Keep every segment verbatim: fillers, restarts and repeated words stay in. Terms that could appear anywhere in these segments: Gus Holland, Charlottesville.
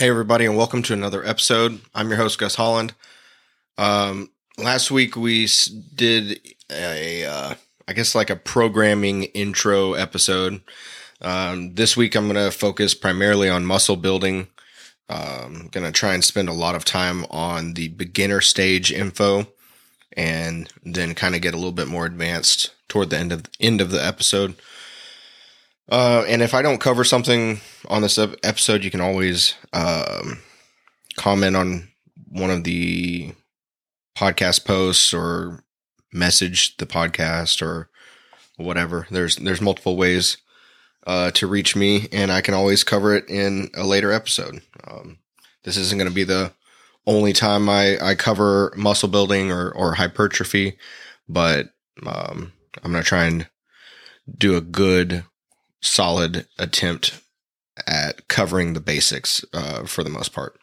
Hey, everybody, and welcome to another episode. I'm your host, Gus Holland. Um, last week we did a, uh, I guess, like a programming intro episode. Um, this week I'm going to focus primarily on muscle building. Um, I'm going to try and spend a lot of time on the beginner stage info, and then kind of get a little bit more advanced toward the end of end of the episode. Uh, and if I don't cover something on this episode, you can always um, comment on one of the podcast posts or message the podcast or whatever. There's there's multiple ways uh, to reach me, and I can always cover it in a later episode. Um, this isn't going to be the only time I, I cover muscle building or, or hypertrophy, but um, I'm going to try and do a good solid attempt at covering the basics uh, for the most part.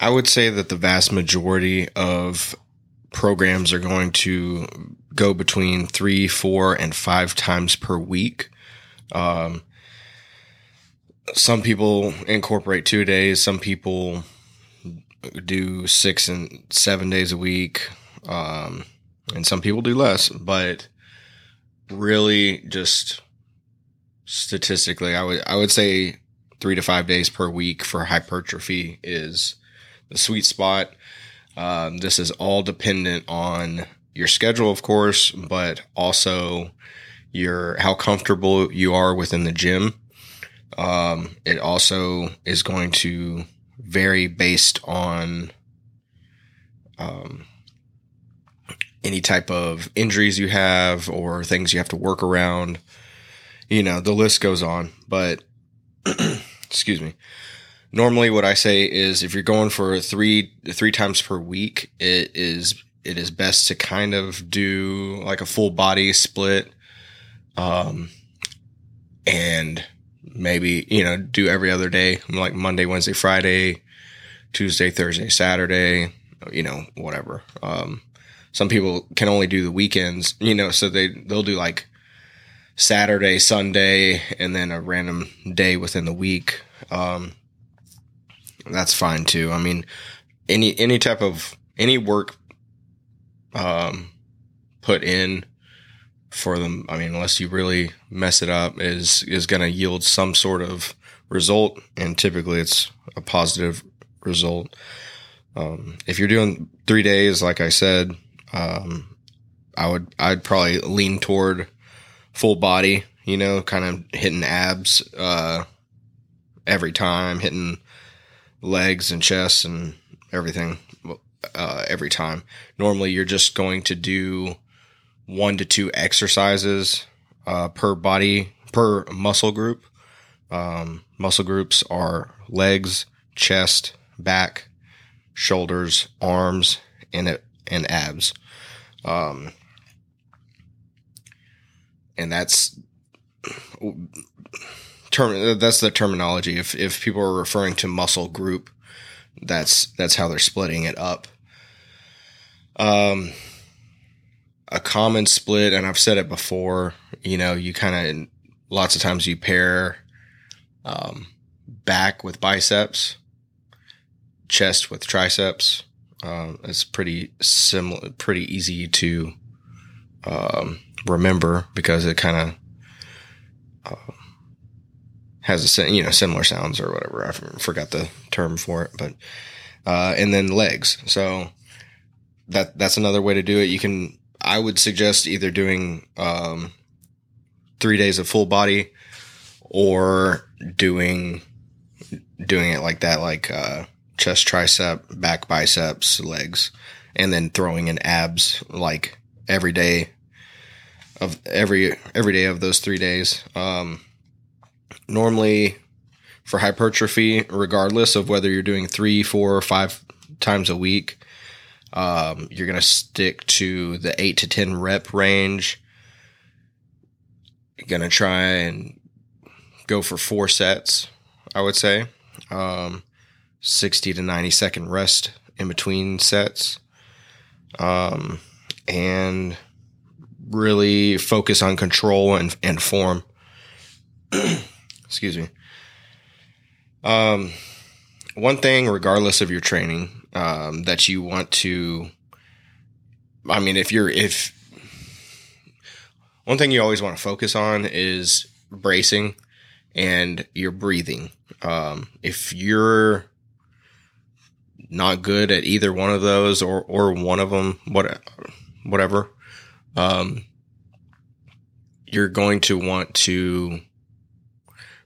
I would say that the vast majority of programs are going to go between three, four, and five times per week. Um, some people incorporate two days. Some people do six and seven days a week. Um, and some people do less, but really just statistically, I would I would say three to five days per week for hypertrophy is the sweet spot. Um, this is all dependent on your schedule, of course, but also your how comfortable you are within the gym. Um, it also is going to vary based on um, any type of injuries you have or things you have to work around. You know, the list goes on, but excuse me. Normally what I say is if you're going for three three times per week, it is it is best to kind of do like a full body split um, and maybe, you know, do every other day, like Monday, Wednesday, Friday, Tuesday, Thursday, Saturday, you know, whatever. Um, some people can only do the weekends, you know, so they, they'll do like Saturday, Sunday, and then a random day within the week. Um, that's fine too. I mean, any, any type of, any work, um, put in for them. I mean, unless you really mess it up is, is going to yield some sort of result. And typically it's a positive result. Um, if you're doing three days, like I said, um, I would, I'd probably lean toward full body, you know, kind of hitting abs uh, every time, hitting legs and chest and everything uh, every time. Normally, you're just going to do one to two exercises uh, per body, per muscle group. Um, muscle groups are legs, chest, back, shoulders, arms, and and abs. Um And that's term. That's the terminology. If if people are referring to muscle group, that's that's how they're splitting it up. Um, a common split, and I've said it before. You know, you kind of lots of times you pair um, back with biceps, chest with triceps. Um, it's pretty similar, pretty easy to Um, remember because it kind of uh, has a you know similar sounds or whatever. I forgot the term for it, but uh, and then legs. So that that's another way to do it. You can I would suggest either doing um, three days of full body or doing doing it like that, like uh, chest, tricep, back, biceps, legs, and then throwing in abs like every day of every every day of those three days. Um, normally for hypertrophy, regardless of whether you're doing three, four, or five times a week, um, you're going to stick to the eight to ten rep range. You're going to try and go for four sets, I would say. Um, sixty to ninety second rest in between sets. Um, and really focus on control and, and form. Excuse me. Um, one thing, regardless of your training, um, that you want to, I mean, if you're, if one thing you always want to focus on is bracing and your breathing. Um, if you're not good at either one of those or, or one of them, what, whatever, um, you're going to want to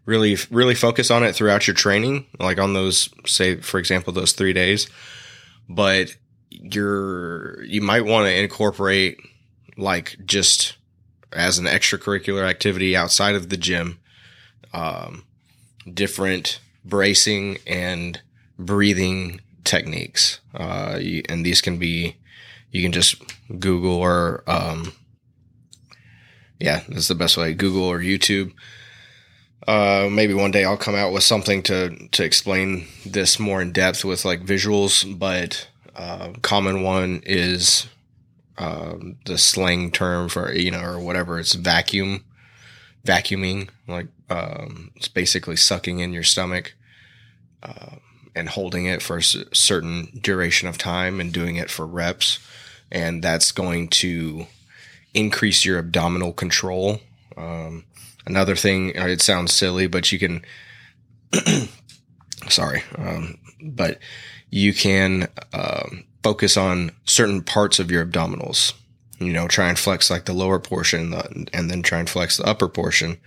really, really focus on it throughout your training, like on those, say, for example, those three days. But you're, you might want to incorporate, like, just as an extracurricular activity outside of the gym, um, different bracing and breathing techniques. Uh, you, and these can be, you can just Google or, um, yeah, that's the best way. Google or YouTube. Uh, maybe one day I'll come out with something to, to explain this more in depth with, like, visuals, but, uh, common one is, um, the slang term for, you know, or whatever, it's vacuum, vacuuming, like, um, it's basically sucking in your stomach, uh, and holding it for a certain duration of time and doing it for reps. And that's going to increase your abdominal control. Um, another thing, it sounds silly, but you can, sorry, um, but you can um, focus on certain parts of your abdominals, you know, try and flex like the lower portion and then try and flex the upper portion,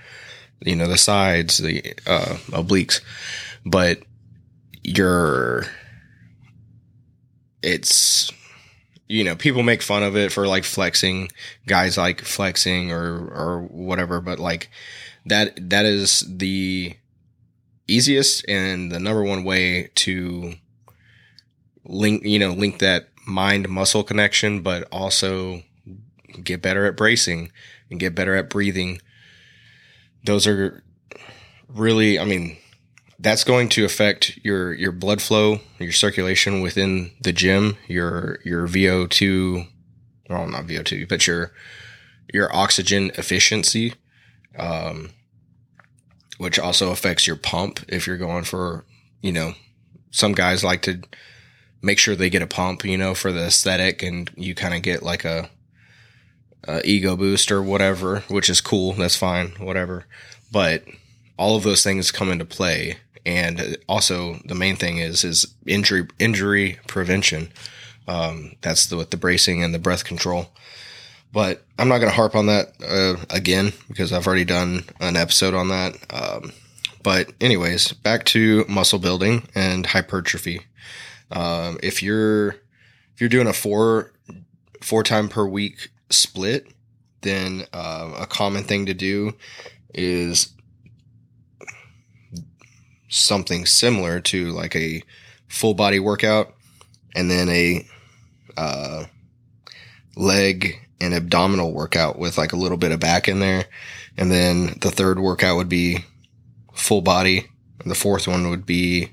you know, the sides, the uh, obliques, but you're, it's, you know, people make fun of it for, like, flexing. Guys like flexing or, or whatever, but, like, that, that is the easiest and the number one way to link, you know, link that mind muscle connection, but also get better at bracing and get better at breathing. Those are really, I mean, that's going to affect your, your blood flow, your circulation within the gym, your, your V O two, well, not V O two, but your, your oxygen efficiency, um, which also affects your pump. If you're going for, you know, some guys like to make sure they get a pump, you know, for the aesthetic, and you kind of get like a, a ego boost or whatever, which is cool. That's fine. Whatever. But all of those things come into play. And also the main thing is, is injury, injury prevention. Um, that's the, with the bracing and the breath control, but I'm not going to harp on that, uh, again, because I've already done an episode on that. Um, but anyways, back to muscle building and hypertrophy. Um, if you're, if you're doing a four, four time per week split, then, uh, a common thing to do is something similar to, like, a full body workout and then a uh, leg and abdominal workout with, like, a little bit of back in there. And then the third workout would be full body. And the fourth one would be,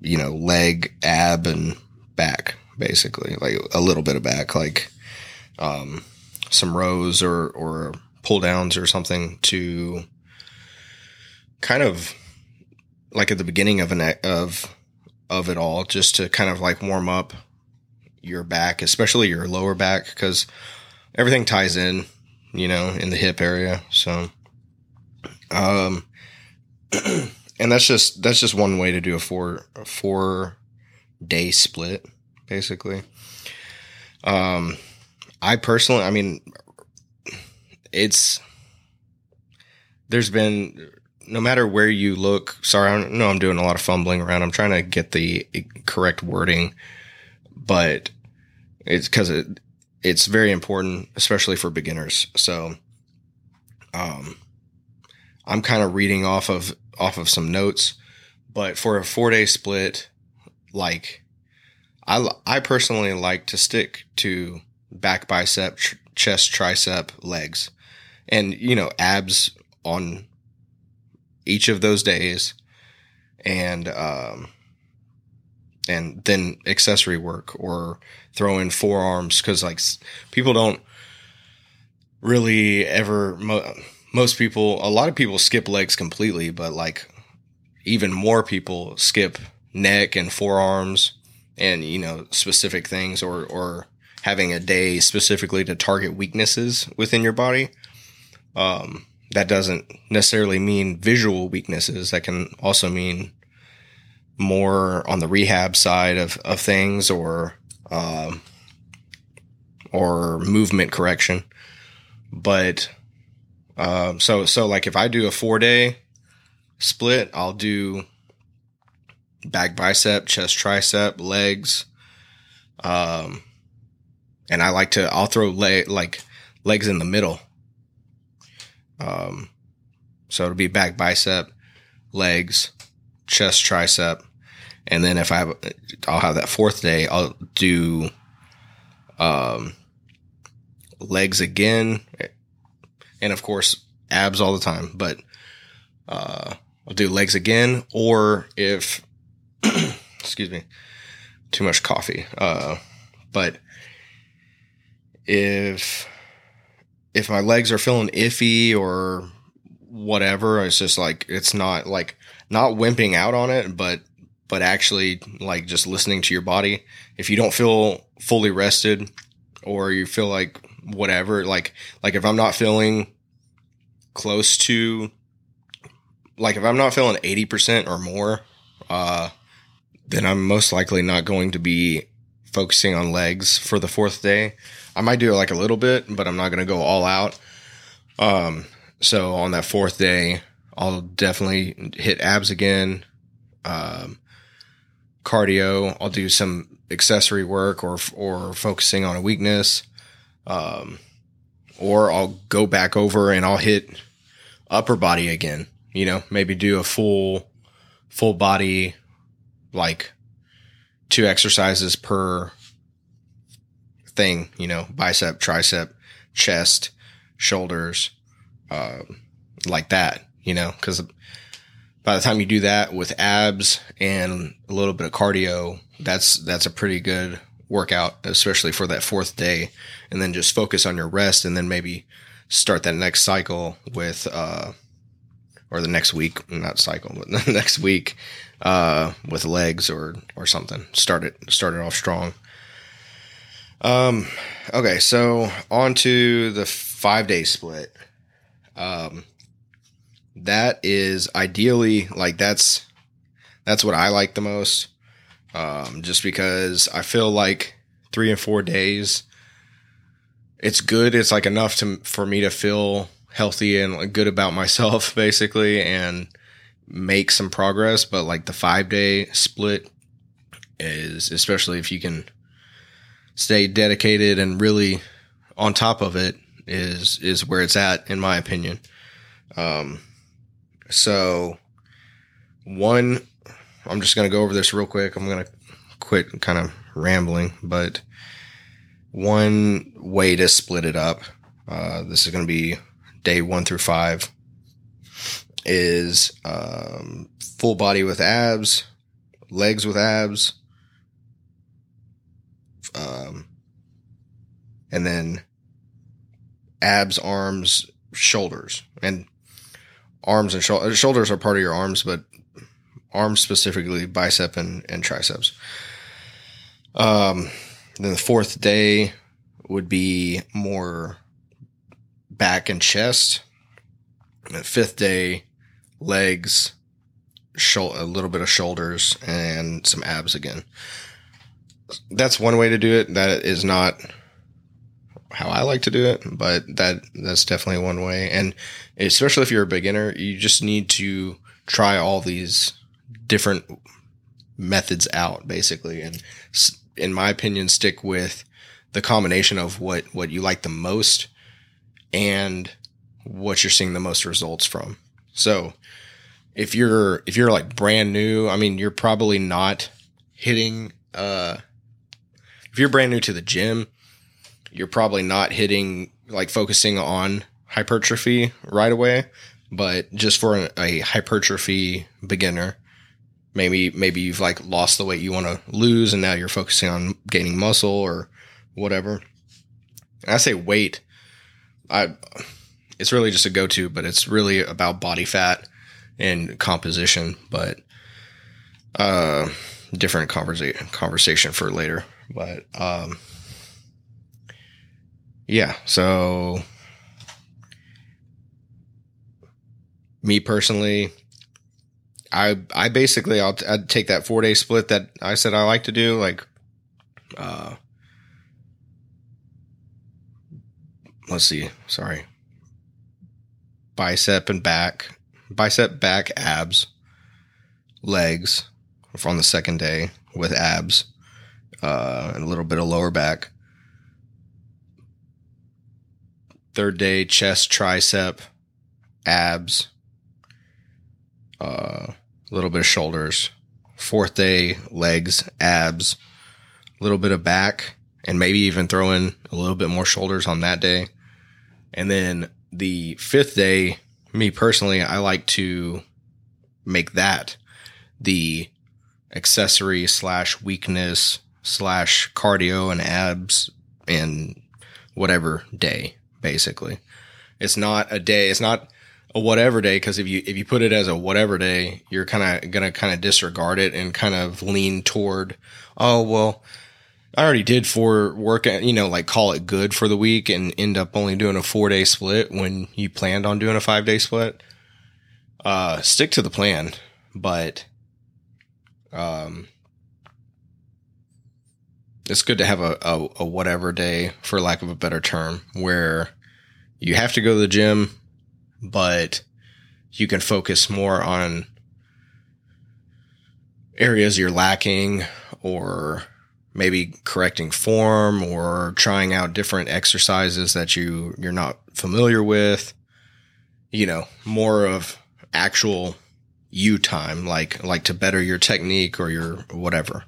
you know, leg, ab, and back, basically, like a little bit of back, like um, some rows or, or pull downs or something to kind of, like, at the beginning of an of of it all, just to kind of, like, warm up your back, especially your lower back, because everything ties in, you know, in the hip area. So, um, and that's just that's just one way to do a four a four day split, basically. Um, I personally, I mean, it's there's been. No matter where you look, sorry, I know I'm doing a lot of fumbling around. I'm trying to get the correct wording, but it's because it, it's very important, especially for beginners. So, um, I'm kind of reading off of, off of some notes, but for a four day split, like I, I personally like to stick to back, bicep, tr- chest, tricep, legs, and, you know, abs on each of those days, and, um, and then accessory work or throw in forearms. 'Cause, like, people don't really ever, mo- most people, a lot of people skip legs completely, but, like, even more people skip neck and forearms and, you know, specific things, or, or having a day specifically to target weaknesses within your body. Um, that doesn't necessarily mean visual weaknesses. That can also mean more on the rehab side of, of things, or, um, or movement correction. But, um, so, so like if I do a four day split, I'll do back bicep, chest tricep, legs. Um, and I like to, I'll throw leg, like legs in the middle. Um, so it'll be back bicep, legs, chest tricep. And then if I have, I'll have that fourth day, I'll do, um, legs again, and of course abs all the time, but uh I'll do legs again, or if excuse me, too much coffee, uh but if if my legs are feeling iffy or whatever, it's just like, it's not like not wimping out on it, but but actually like just listening to your body. If you don't feel fully rested, or you feel like whatever, like, like if I'm not feeling close to, like if I'm not feeling eighty percent or more, uh, then I'm most likely not going to be focusing on legs for the fourth day. I might do like a little bit, but I'm not going to go all out. Um, so on that fourth day, I'll definitely hit abs again. Um, cardio, I'll do some accessory work, or, or focusing on a weakness. Um, or I'll go back over and I'll hit upper body again, you know, maybe do a full, full body, like two exercises per thing, you know, bicep, tricep, chest, shoulders, um, like that, you know, cause by the time you do that with abs and a little bit of cardio, that's, that's a pretty good workout, especially for that fourth day, and then just focus on your rest, and then maybe start that next cycle with, uh, or the next week, not cycle, but the next week, uh, with legs or, or something. Start it, start it off strong. Um, okay. So on to the five day split. Um, that is ideally like, that's, that's what I like the most. Um, just because I feel like three and four days, it's good. It's like enough to, for me to feel healthy and good about myself, basically, and make some progress. But like the five day split is, especially if you can stay dedicated and really on top of it, is, is where it's at, in my opinion. Um, so one, I'm just going to go over this real quick. I'm going to quit kind of rambling, but one way to split it up, uh, this is going to be day one through five, is um, full body with abs, legs with abs, um, and then abs, arms, shoulders, and arms and shoulders. Shoulders are part of your arms, but arms specifically, bicep and, and triceps. Um, then the fourth day would be more back and chest. And the fifth day, legs, sh- a little bit of shoulders, and some abs again. That's one way to do it. That is not how I like to do it, but that that's definitely one way. And especially if you're a beginner, you just need to try all these different methods out, basically, and in my opinion, stick with the combination of what what you like the most and what you're seeing the most results from. So if you're if you're like brand new, I mean, you're probably not hitting uh if you're brand new to the gym, you're probably not hitting like focusing on hypertrophy right away. But just for a, a hypertrophy beginner, Maybe maybe you've like lost the weight you want to lose, and now you're focusing on gaining muscle or whatever. And I say weight, I it's really just a go-to, but it's really about body fat and composition, but uh, different conversation conversation for later. But um, yeah, so me personally, I I basically I'll I'd take that four day split that I said I like to do, like uh, let's see, sorry, bicep and back, bicep, back, abs, legs on the second day with abs, uh, and a little bit of lower back. Third day, chest, tricep, abs, uh, a little bit of shoulders. Fourth day, legs, abs, a little bit of back, and maybe even throw in a little bit more shoulders on that day. And then the fifth day, me personally, I like to make that the accessory slash weakness slash cardio and abs and whatever day, basically. It's not a day. It's not a whatever day, because if you if you put it as a whatever day, you're kind of going to kind of disregard it and kind of lean toward, oh, well, I already did four work, you know, like call it good for the week and end up only doing a four day split when you planned on doing a five day split. Uh, stick to the plan, but um, it's good to have a, a, a whatever day, for lack of a better term, where you have to go to the gym, but you can focus more on areas you're lacking, or maybe correcting form or trying out different exercises that you, you're not familiar with, you know, more of actual you time, like, like to better your technique or your whatever.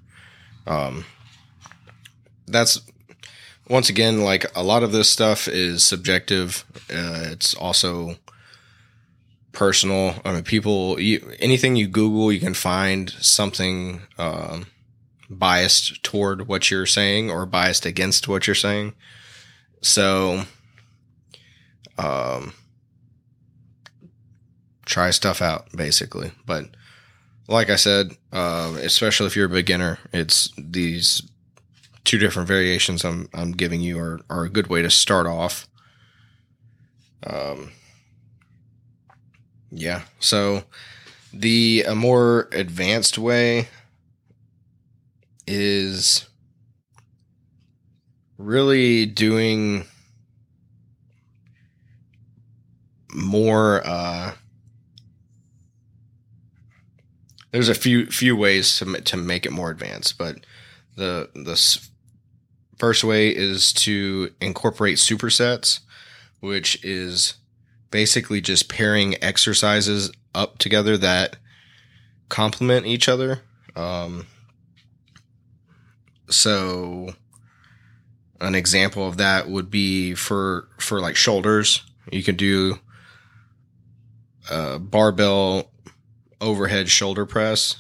Um, that's once again, like a lot of this stuff is subjective. Uh, it's also personal. I mean, people, you, anything you Google, you can find something, um, biased toward what you're saying or biased against what you're saying. So, um, try stuff out basically. But like I said, um, uh, especially if you're a beginner, it's these two different variations I'm, I'm giving you are, are a good way to start off. Um, yeah. So the, a more advanced way is really doing more. Uh, there's a few few ways to to make it more advanced, but the the first way is to incorporate supersets, which is basically just pairing exercises up together that complement each other. Um, So an example of that would be for, for like shoulders, you could do a barbell overhead shoulder press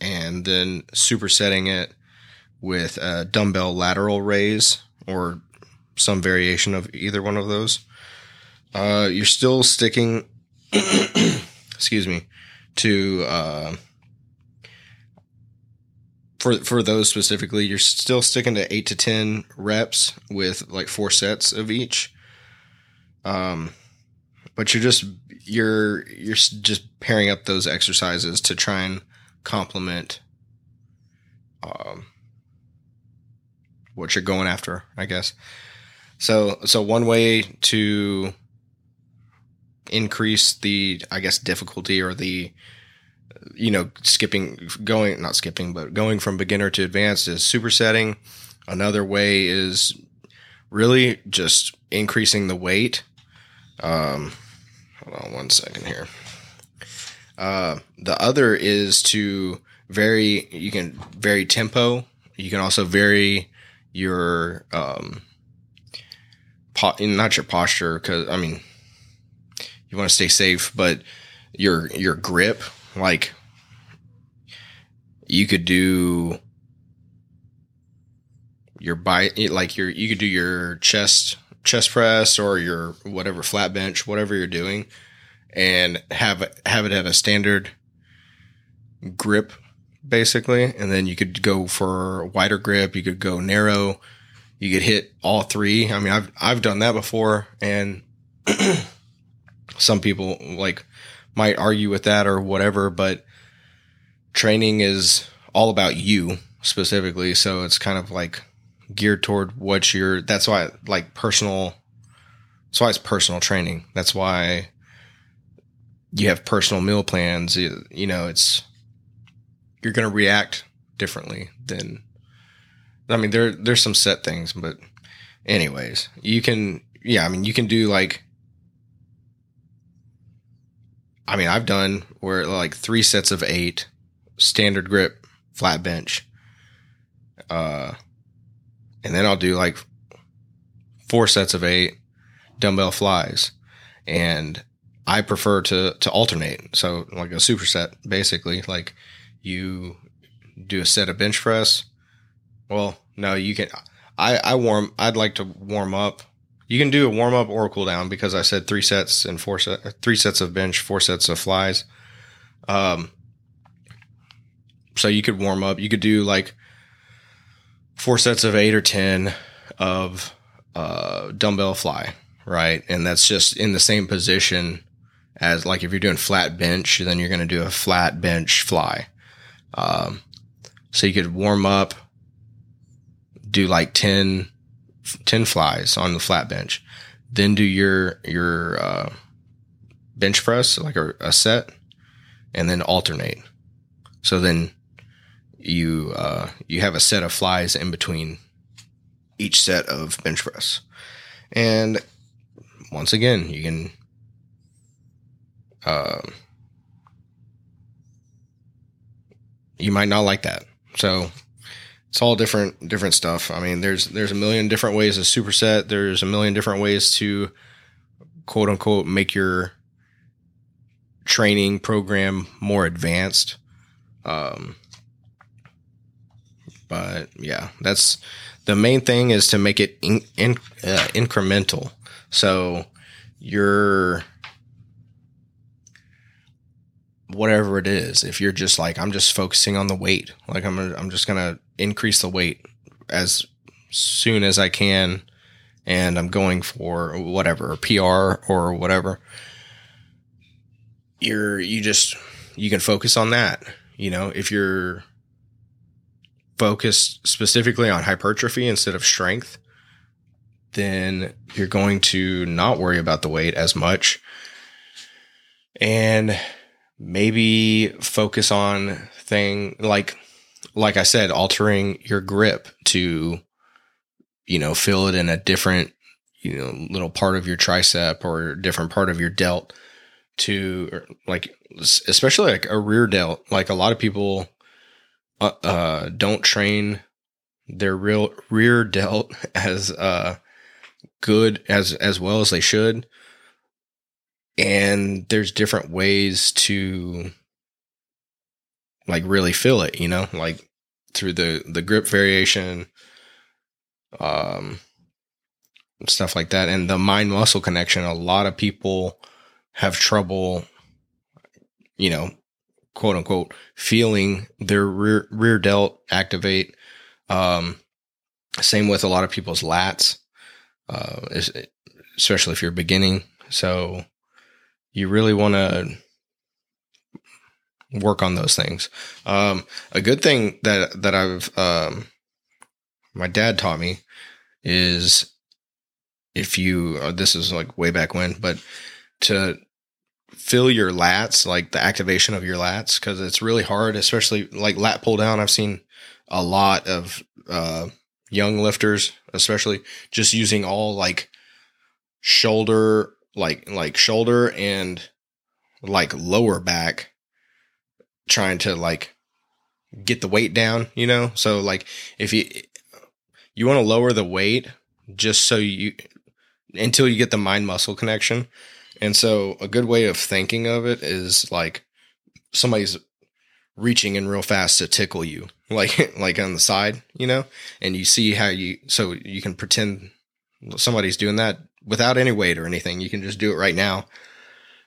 and then supersetting it with a dumbbell lateral raise or some variation of either one of those. Uh, you're still sticking, excuse me, to, uh, For for those specifically, you're still sticking to eight to ten reps with like four sets of each. Um, but you're just you're you're just pairing up those exercises to try and complement um what you're going after, I guess. So so one way to increase the I guess difficulty or the you know, skipping, going, not skipping, but going from beginner to advanced is supersetting. Another way is really just increasing the weight. Um, hold on one second here. Uh, the other is to vary, you can vary tempo. You can also vary your, um, po- not your posture, because, I mean, you want to stay safe, but your your grip. Like, you could do your bi- like your you could do your chest chest press or your whatever flat bench, whatever you're doing, and have have it at a standard grip, basically. And then you could go for a wider grip. You could go narrow. You could hit all three. I mean, I've I've done that before, and some people like might argue with that or whatever, but training is all about you specifically. So it's kind of like geared toward what you're, that's why like personal, that's why it's personal training. That's why you have personal meal plans. You, you know, it's, you're going to react differently than, I mean, there, there's some set things, but anyways, you can, yeah, I mean, you can do like, I mean, I've done where like three sets of eight, standard grip, flat bench. Uh, and then I'll do like four sets of eight dumbbell flies. And I prefer to, to alternate. So like a superset, basically, like you do a set of bench press. Well, no, you can, I, I warm, I'd like to warm up. You can do a warm up or a cool down because I said three sets and four set, three sets of bench, four sets of flies. Um, so you could warm up. You could do like four sets of eight or ten of uh, dumbbell fly, right? And that's just in the same position as like if you're doing flat bench, then you're going to do a flat bench fly. Um, so you could warm up, do like ten. ten flies on the flat bench, then do your, your, uh, bench press, like a, a set, and then alternate. So then you, uh, you have a set of flies in between each set of bench press. And once again, you can, uh, you might not like that. So it's all different, different stuff. I mean, there's, there's a million different ways to superset. There's a million different ways to quote unquote, make your training program more advanced. Um, but yeah, that's the main thing is to make it in, in, uh, incremental. So you're whatever it is, if you're just like, I'm just focusing on the weight, like I'm, I'm just going to increase the weight as soon as I can, and I'm going for whatever P R or whatever, you're, you just, you can focus on that. You know, if you're focused specifically on hypertrophy instead of strength, then you're going to not worry about the weight as much and maybe focus on thing like, like I said, altering your grip to, you know, feel it in a different, you know, little part of your tricep or different part of your delt to like, especially like a rear delt. Like a lot of people uh, uh, don't train their real rear delt as uh, good as, as well as they should. And there's different ways to like really feel it, you know, like through the, the grip variation, um, stuff like that. And the mind muscle connection, a lot of people have trouble, you know, quote unquote, feeling their rear, rear delt activate. Um, same with a lot of people's lats, uh, especially if you're beginning. So you really want to work on those things. Um, a good thing that, that I've, um, my dad taught me is if you, uh, this is like way back when, but to fill your lats, like the activation of your lats, cause it's really hard, especially like lat pull down. I've seen a lot of, uh, young lifters, especially just using all like shoulder, like, like shoulder and like lower back, trying to like get the weight down, you know? So like if you, you want to lower the weight just so you, until you get the mind muscle connection. And so a good way of thinking of it is like somebody's reaching in real fast to tickle you, like, like on the side, you know, and you see how you, so you can pretend somebody's doing that without any weight or anything. You can just do it right now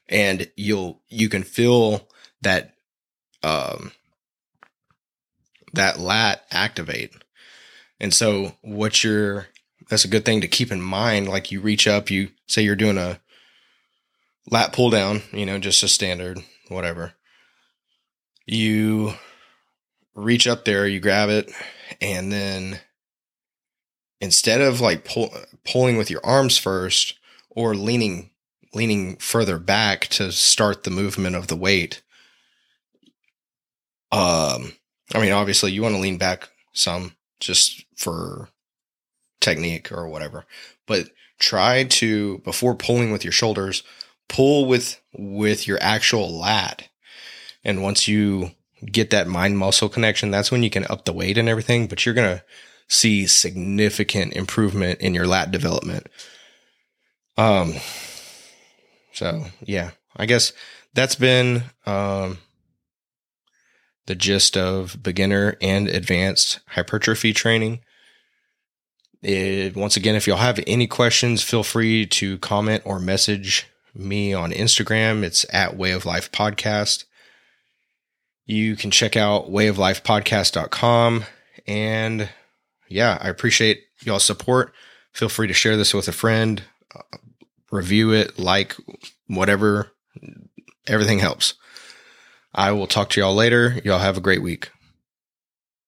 and you'll, you can feel that, um, that lat activate. And so what you're, that's a good thing to keep in mind. Like you reach up, you say you're doing a lat pull down, you know, just a standard, whatever. You reach up there, you grab it, and then instead of like pull, pulling with your arms first or leaning, leaning further back to start the movement of the weight. Um, I mean, obviously you want to lean back some just for technique or whatever, but try to, before pulling with your shoulders, pull with, with your actual lat. And once you get that mind muscle connection, that's when you can up the weight and everything, but you're going to see significant improvement in your lat development. Um, so yeah, I guess that's been, um, the gist of beginner and advanced hypertrophy training. It, once again, if y'all have any questions, feel free to comment or message me on Instagram. It's at Way of Life Podcast. You can check out way of life podcast dot com. And yeah, I appreciate y'all's support. Feel free to share this with a friend, uh, review it, like, whatever. Everything helps. I will talk to y'all later. Y'all have a great week.